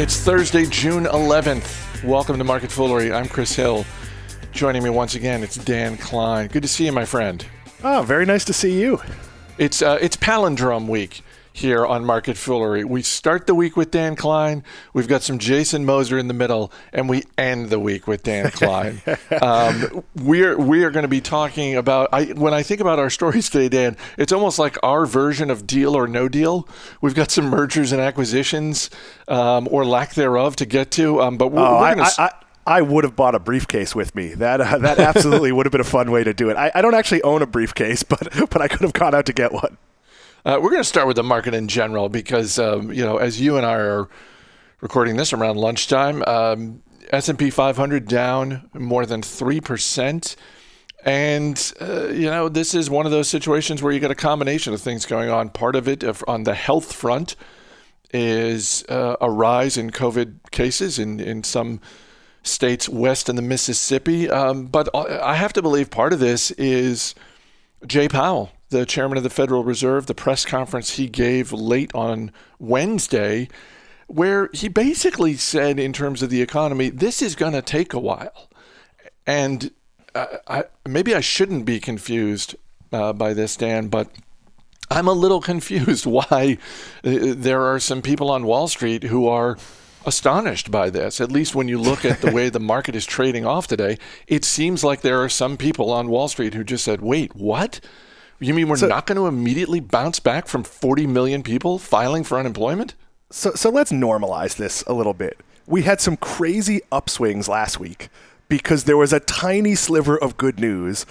It's Thursday, June 11th. Welcome to Market Foolery. I'm Chris Hill. Joining me once again, it's Dan Klein. Good to see you, my friend. Oh, very nice to see you. It's Palindrome Week here on Market Foolery. We start the week with Dan Klein. We've got some Jason Moser in the middle, and we end the week with Dan Klein. We are going to be talking about, when I think about our stories today, Dan, it's almost like our version of Deal or No Deal. We've got some mergers and acquisitions, or lack thereof, to get to. I would have bought a briefcase with me. That absolutely would have been a fun way to do it. I don't actually own a briefcase, but I could have gone out to get one. We're going to start with the market in general because, as you and I are recording this around lunchtime, S&P 500 down more than 3%. And, this is one of those situations where you got a combination of things going on. Part of it on the health front is a rise in COVID cases in some states west of the Mississippi. But I have to believe part of this is Jay Powell, the chairman of the Federal Reserve, the press conference he gave late on Wednesday, where he basically said, in terms of the economy, this is going to take a while. And maybe I shouldn't be confused by this, Dan, but I'm a little confused why there are some people on Wall Street who are astonished by this. At least when you look at the way the market is trading off today, it seems like there are some people on Wall Street who just said, wait, what? You mean we're not going to immediately bounce back from 40 million people filing for unemployment? So let's normalize this a little bit. We had some crazy upswings last week because there was a tiny sliver of good news,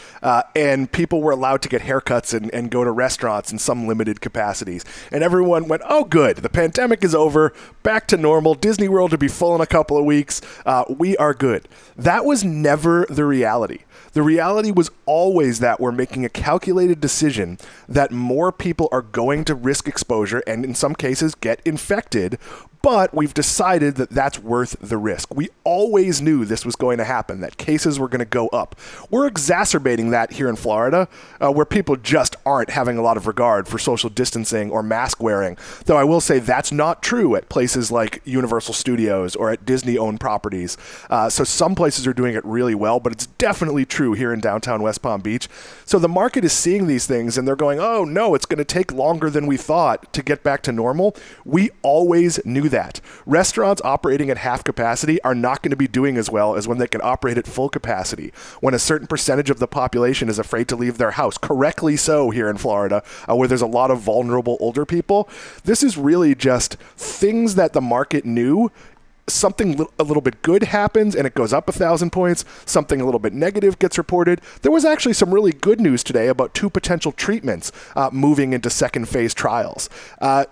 and people were allowed to get haircuts and go to restaurants in some limited capacities. And everyone went, oh, good. The pandemic is over. Back to normal. Disney World will be full in a couple of weeks. We are good. That was never the reality. The reality was always that we're making a calculated decision that more people are going to risk exposure and in some cases get infected, but we've decided that that's worth the risk. We always knew this was going to happen, that cases were going to go up. We're exacerbating that here in Florida, where people just aren't having a lot of regard for social distancing or mask wearing, though I will say that's not true at places like Universal Studios or at Disney-owned properties. So some places are doing it really well, but it's definitely true here in downtown West Palm Beach. So the market is seeing these things and they're going, oh no, it's going to take longer than we thought to get back to normal. We always knew that. Restaurants operating at half capacity are not going to be doing as well as when they can operate at full capacity, when a certain percentage of the population is afraid to leave their house, correctly so here in Florida, where there's a lot of vulnerable older people. This is really just things that the market knew. Something a little bit good happens and it goes up 1,000 points. Something a little bit negative gets reported. There was actually some really good news today about two potential treatments moving into second phase trials.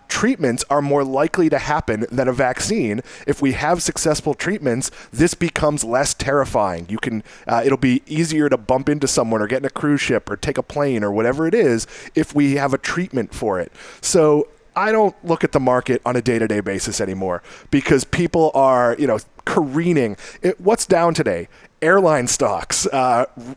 Treatments are more likely to happen than a vaccine. If we have successful treatments, this becomes less terrifying. You can it'll be easier to bump into someone or get in a cruise ship or take a plane or whatever it is if we have a treatment for it. So I don't look at the market on a day-to-day basis anymore because people are, careening. What's down today? Airline stocks,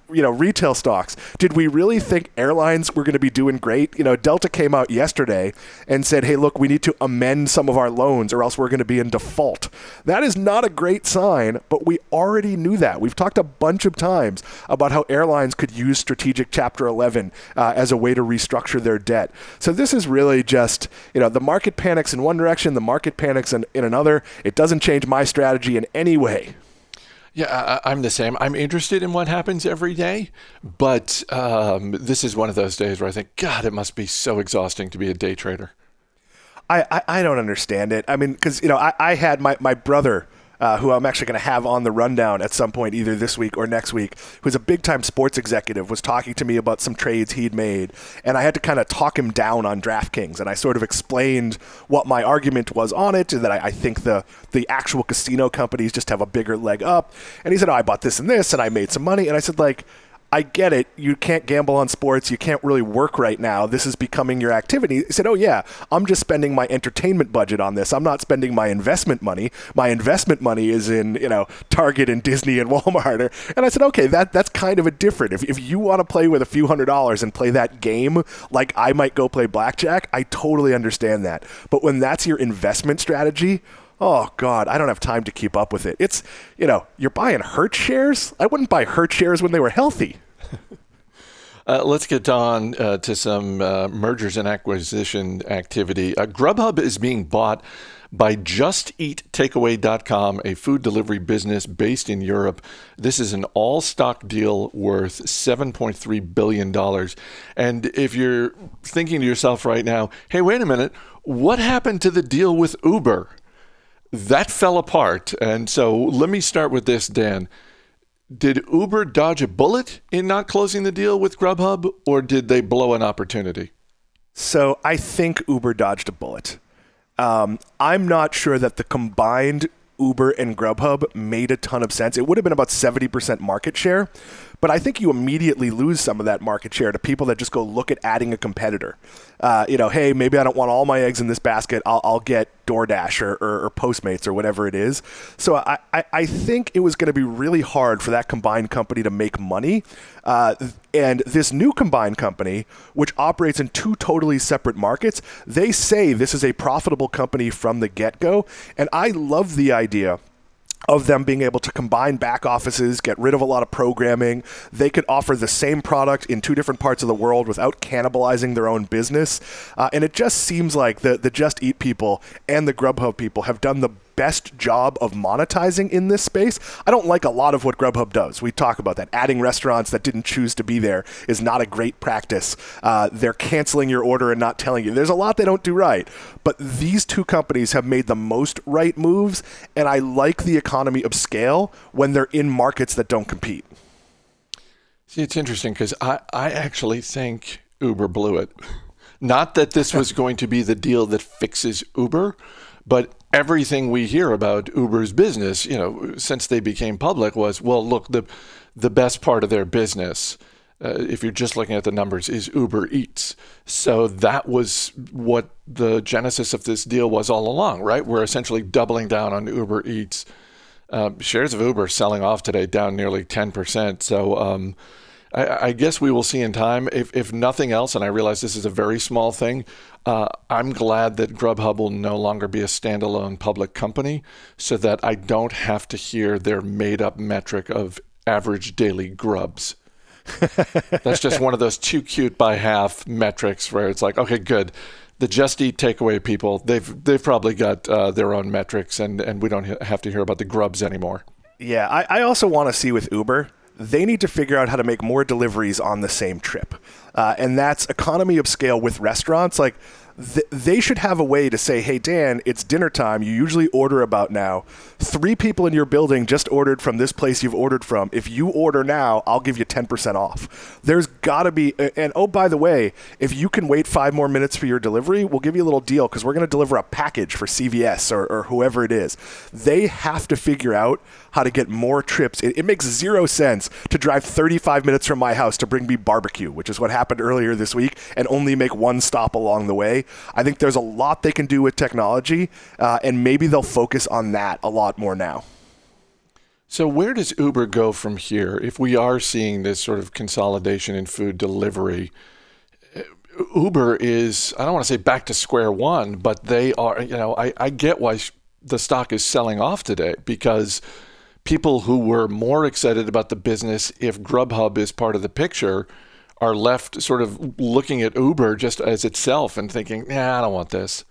retail stocks. Did we really think airlines were going to be doing great? Delta came out yesterday and said, hey, look, we need to amend some of our loans or else we're going to be in default. That is not a great sign, but we already knew that. We've talked a bunch of times about how airlines could use strategic Chapter 11 as a way to restructure their debt. So this is really just, the market panics in one direction, the market panics in another. It doesn't change my strategy in any way. Yeah, I'm the same. I'm interested in what happens every day, but this is one of those days where I think, God, it must be so exhausting to be a day trader. I don't understand it. I mean, because, I had my brother, who I'm actually going to have on the rundown at some point, either this week or next week, who's a big-time sports executive, was talking to me about some trades he'd made, and I had to kind of talk him down on DraftKings, and I sort of explained what my argument was on it, and that I think the actual casino companies just have a bigger leg up. And he said, oh, I bought this, and I made some money. And I said, I get it. You can't gamble on sports. You can't really work right now. This is becoming your activity. He said, oh, yeah, I'm just spending my entertainment budget on this. I'm not spending my investment money. My investment money is in, Target and Disney and Walmart. And I said, okay, that's kind of a different. If you want to play with a few $100s and play that game, like I might go play blackjack, I totally understand that. But when that's your investment strategy, oh, God, I don't have time to keep up with it. It's, you know, you're buying Hertz shares. I wouldn't buy Hertz shares when they were healthy. Let's get on to some mergers and acquisition activity. Grubhub is being bought by JustEatTakeaway.com, a food delivery business based in Europe. This is an all-stock deal worth $7.3 billion. And if you're thinking to yourself right now, hey, wait a minute, what happened to the deal with Uber? That fell apart. And so let me start with this, Dan. Did Uber dodge a bullet in not closing the deal with Grubhub, or did they blow an opportunity? So I think Uber dodged a bullet. I'm not sure that the combined Uber and Grubhub made a ton of sense. It would have been about 70% market share, but I think you immediately lose some of that market share to people that just go look at adding a competitor. You know, hey, maybe I don't want all my eggs in this basket. I'll get DoorDash or Postmates or whatever it is. So I think it was going to be really hard for that combined company to make money. And this new combined company, which operates in two totally separate markets, they say this is a profitable company from the get-go. And I love the idea of them being able to combine back offices, get rid of a lot of programming. They could offer the same product in two different parts of the world without cannibalizing their own business. And it just seems like the Just Eat people and the Grubhub people have done the best job of monetizing in this space. I don't like a lot of what Grubhub does. We talk about that. Adding restaurants that didn't choose to be there is not a great practice. They're canceling your order and not telling you. There's a lot they don't do right. But these two companies have made the most right moves, and I like the economy of scale when they're in markets that don't compete. See, it's interesting because I actually think Uber blew it. Not that this was going to be the deal that fixes Uber, but everything we hear about Uber's business, you know, since they became public was, well, look, the best part of their business, if you're just looking at the numbers, is Uber Eats. So that was what the genesis of this deal was all along, right? We're essentially doubling down on Uber Eats. Shares of Uber selling off today, down nearly 10%. So I guess we will see in time. If nothing else, and I realize this is a very small thing, I'm glad that Grubhub will no longer be a standalone public company so that I don't have to hear their made-up metric of average daily grubs. That's just one of those too cute by half metrics where it's like, okay, good. The Just Eat Takeaway people, they've probably got their own metrics, and we don't have to hear about the grubs anymore. Yeah, I also want to see with Uber, they need to figure out how to make more deliveries on the same trip. And that's economy of scale with restaurants. Like they should have a way to say, hey, Dan, it's dinner time. You usually order about now. 3 people in your building just ordered from this place you've ordered from. If you order now, I'll give you 10% off. There's got to be, and oh, by the way, if you can wait 5 more minutes for your delivery, we'll give you a little deal because we're going to deliver a package for CVS or whoever it is. They have to figure out how to get more trips. It makes zero sense to drive 35 minutes from my house to bring me barbecue, which is what happened earlier this week, and only make one stop along the way. I think there's a lot they can do with technology, and maybe they'll focus on that a lot more now. So where does Uber go from here? If we are seeing this sort of consolidation in food delivery, Uber is, I don't want to say back to square one, but they are, you know, I get why the stock is selling off today because people who were more excited about the business if Grubhub is part of the picture are left sort of looking at Uber just as itself and thinking, nah, I don't want this.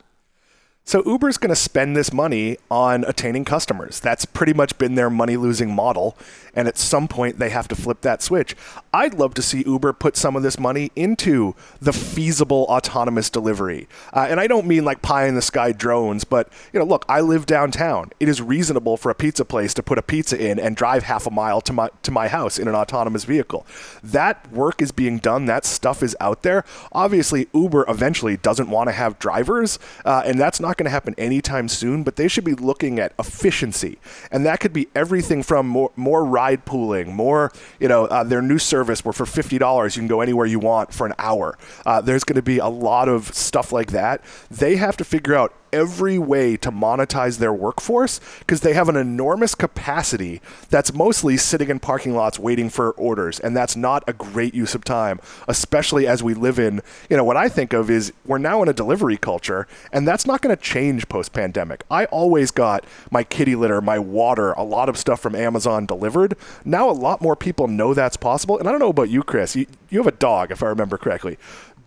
So Uber's going to spend this money on attaining customers. That's pretty much been their money-losing model, and at some point they have to flip that switch. I'd love to see Uber put some of this money into the feasible autonomous delivery. And I don't mean like pie-in-the-sky drones, but you know, look, I live downtown. It is reasonable for a pizza place to put a pizza in and drive half a mile to my house in an autonomous vehicle. That work is being done. That stuff is out there. Obviously, Uber eventually doesn't want to have drivers, and that's not going to happen anytime soon, but they should be looking at efficiency, and that could be everything from more ride pooling, more, you know, their new service where for $50 you can go anywhere you want for an hour. There's going to be a lot of stuff like that. They have to figure out every way to monetize their workforce because they have an enormous capacity that's mostly sitting in parking lots waiting for orders. And that's not a great use of time, especially as we live in, you know, what I think of is we're now in a delivery culture, and that's not going to change post-pandemic. I always got my kitty litter, my water, a lot of stuff from Amazon delivered. Now a lot more people know that's possible. And I don't know about you, Chris. You have a dog, if I remember correctly.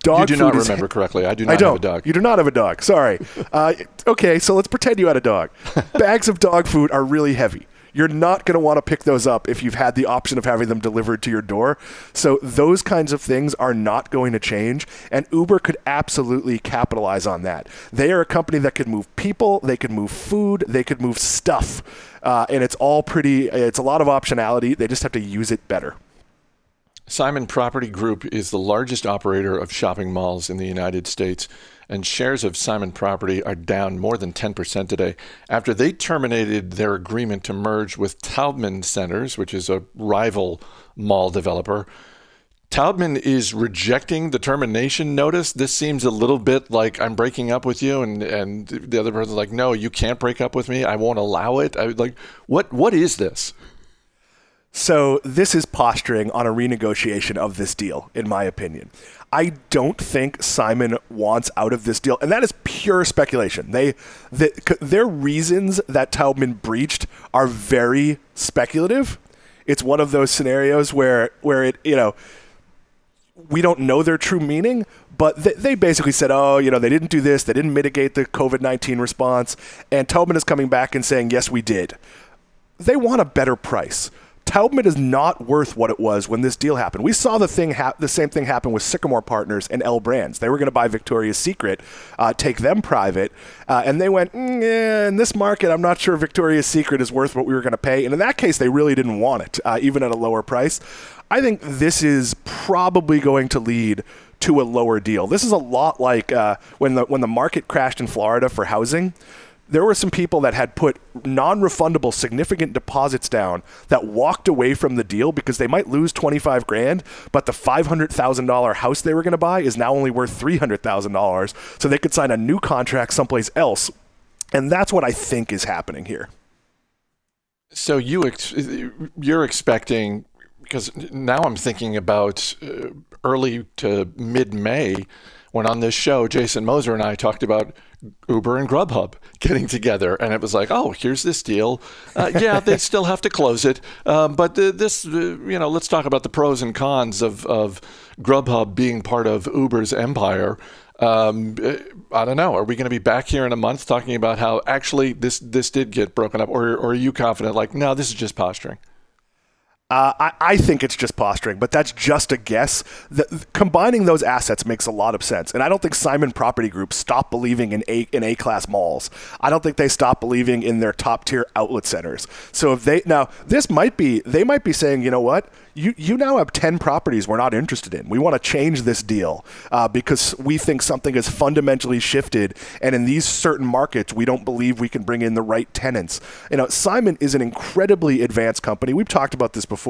Dog you do not remember correctly. I do not have a dog. You do not have a dog. Sorry. Okay, so let's pretend you had a dog. Bags of dog food are really heavy. You're not going to want to pick those up if you've had the option of having them delivered to your door. So those kinds of things are not going to change. And Uber could absolutely capitalize on that. They are a company that could move people. They could move food. They could move stuff. And it's all pretty, it's a lot of optionality. They just have to use it better. Simon Property Group is the largest operator of shopping malls in the United States, and shares of Simon Property are down more than 10% today after they terminated their agreement to merge with Taubman Centers, which is a rival mall developer. Taubman is rejecting the termination notice. This seems a little bit like I'm breaking up with you, and the other person's like, no, you can't break up with me. I won't allow it. What is this? So this is posturing on a renegotiation of this deal, in my opinion. I don't think Simon wants out of this deal, and that is pure speculation. Their reasons that Taubman breached are very speculative. It's one of those scenarios where it, you know, we don't know their true meaning. But they basically said, oh, you know, they didn't do this, they didn't mitigate the COVID-19 response, and Taubman is coming back and saying, yes, we did. They want a better price. Taubman is not worth what it was when this deal happened. We saw the same thing happen with Sycamore Partners and L Brands. They were going to buy Victoria's Secret, take them private, and they went, yeah, in this market, I'm not sure Victoria's Secret is worth what we were going to pay. And in that case, they really didn't want it, even at a lower price. I think this is probably going to lead to a lower deal. This is a lot like when the market crashed in Florida for housing. There were some people that had put non-refundable significant deposits down that walked away from the deal because they might lose $25,000, but the $500,000 house they were going to buy is now only worth $300,000, so they could sign a new contract someplace else. And that's what I think is happening here. So you're expecting, because now I'm thinking about early to mid-May, when on this show, Jason Moser and I talked about Uber and Grubhub getting together. And it was like, oh, here's this deal. Yeah, they still have to close it. But let's talk about the pros and cons of Grubhub being part of Uber's empire. I don't know. Are we going to be back here in a month talking about how actually this did get broken up? Or are you confident, like, no, this is just posturing? I think it's just posturing, but that's just a guess. Combining those assets makes a lot of sense. And I don't think Simon Property Group stopped believing in A-class malls. I don't think they stopped believing in their top-tier outlet centers. So if they might be saying, you know what? You now have 10 properties we're not interested in. We want to change this deal because we think something has fundamentally shifted. And in these certain markets, we don't believe we can bring in the right tenants. You know, Simon is an incredibly advanced company. We've talked about this before.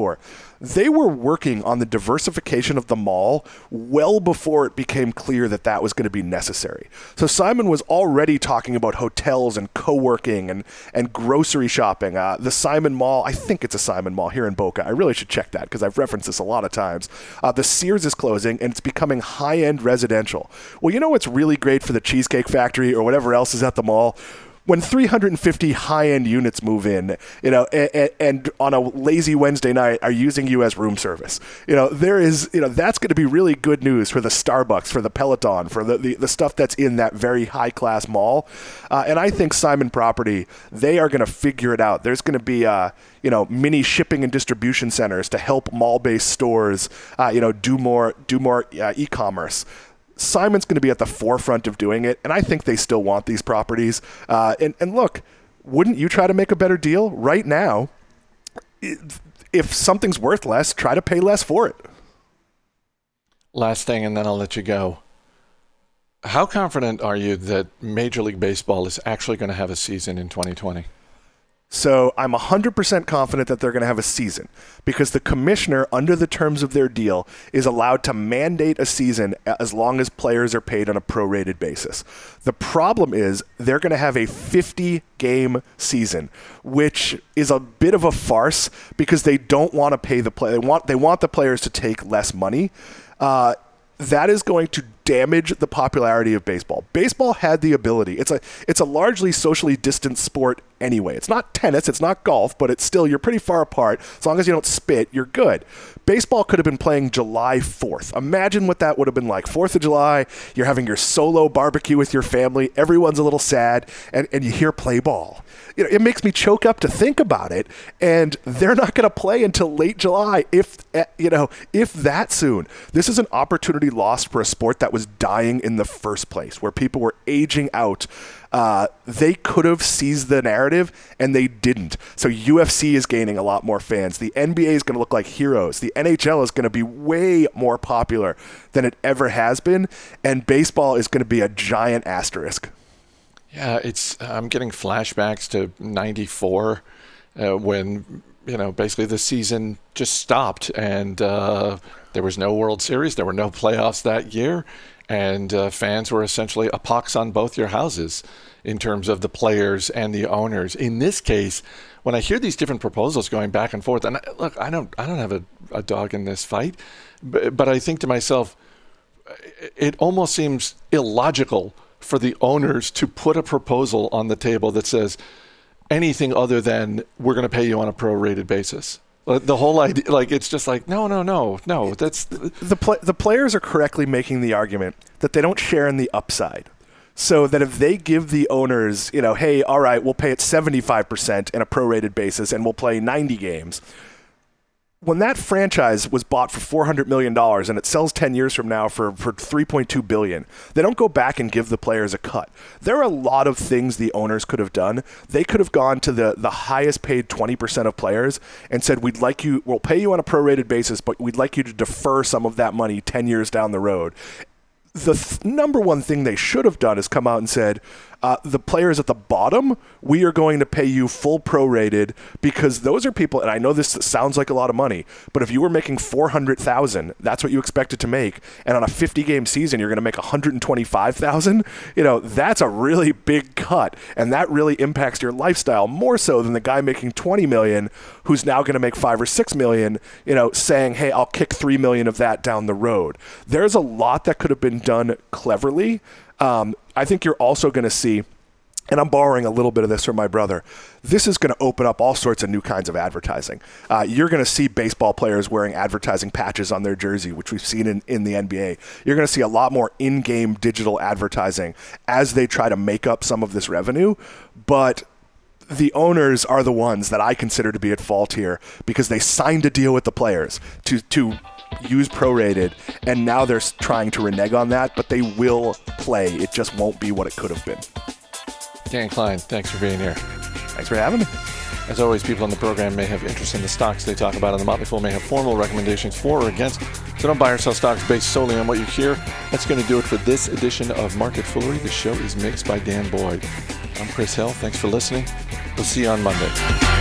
They were working on the diversification of the mall well before it became clear that that was going to be necessary. So Simon was already talking about hotels and co-working and grocery shopping. The Simon Mall, I think it's a Simon Mall here in Boca. I really should check that, because I've referenced this a lot of times. The Sears is closing, and it's becoming high-end residential. Well, you know what's really great for the Cheesecake Factory or whatever else is at the mall? When 350 high-end units move in, you know, and on a lazy Wednesday night are using you as room service, you know, there is, you know, that's going to be really good news for the Starbucks, for the Peloton, for the stuff that's in that very high-class mall. And I think Simon Property, they are going to figure it out. There's going to be, mini shipping and distribution centers to help mall-based stores, do more e-commerce. Simon's going to be at the forefront of doing it, and I think they still want these properties. And look, wouldn't you try to make a better deal right now? If something's worth less, try to pay less for it. Last thing, and then I'll let you go. How confident are you that Major League Baseball is actually going to have a season in 2020? So I'm 100% confident that they're going to have a season because the commissioner, under the terms of their deal, is allowed to mandate a season as long as players are paid on a prorated basis. The problem is they're going to have a 50-game season, which is a bit of a farce because they don't want to pay the play. They want the players to take less money. That is going to damage the popularity of baseball. Baseball had the ability. It's a largely socially distant sport anyway. It's not tennis, it's not golf, but it's still, you're pretty far apart. As long as you don't spit, you're good. Baseball could have been playing July 4th. Imagine what that would have been like. 4th of July, you're having your solo barbecue with your family, everyone's a little sad, and you hear play ball. You know, it makes me choke up to think about it, and they're not going to play until late July, if that soon. This is an opportunity lost for a sport that was dying in the first place, where people were aging out. They could have seized the narrative, and they didn't. So UFC is gaining a lot more fans. The NBA is going to look like heroes. The NHL is going to be way more popular than it ever has been, and baseball is going to be a giant asterisk. Yeah, I'm getting flashbacks to '94 when basically the season just stopped, and there was no World Series, there were no playoffs that year, and fans were essentially a pox on both your houses in terms of the players and the owners. In this case, when I hear these different proposals going back and forth, and look, I don't have a dog in this fight, but I think to myself, it almost seems illogical for the owners to put a proposal on the table that says anything other than we're going to pay you on a prorated basis. The whole idea, it's just like, no. That's the players are correctly making the argument that they don't share in the upside. So that if they give the owners, hey, all right, we'll pay it 75% in a prorated basis and we'll play 90 games. When that franchise was bought for $400 million and it sells 10 years from now for $3.2 billion, they don't go back and give the players a cut. There are a lot of things the owners could have done. They could have gone to the highest paid 20% of players and said, we'll pay you on a prorated basis, but we'd like you to defer some of that money 10 years down the road. The number one thing they should have done is come out and said, the players at the bottom, we are going to pay you full prorated because those are people, and I know this sounds like a lot of money, but if you were making $400,000, that's what you expected to make, and on a 50-game season, you're going to make $125,000, that's a really big cut, and that really impacts your lifestyle more so than the guy making $20 million who's now going to make $5 or $6 million, saying, hey, I'll kick $3 million of that down the road. There's a lot that could have been done cleverly. I think you're also going to see, and I'm borrowing a little bit of this from my brother, this is going to open up all sorts of new kinds of advertising. You're going to see baseball players wearing advertising patches on their jersey, which we've seen in the NBA. You're going to see a lot more in-game digital advertising as they try to make up some of this revenue. But the owners are the ones that I consider to be at fault here because they signed a deal with the players to use prorated, and now they're trying to renege on that, but they will play. It just won't be what it could have been. Dan Klein, thanks for being here. Thanks for having me. As always, people on the program may have interest in the stocks they talk about, and the Motley Fool may have formal recommendations for or against, so don't buy or sell stocks based solely on what you hear. That's going to do it for this edition of Market Foolery. The show is mixed by Dan Boyd. I'm Chris Hill. Thanks for listening. We'll see you on Monday.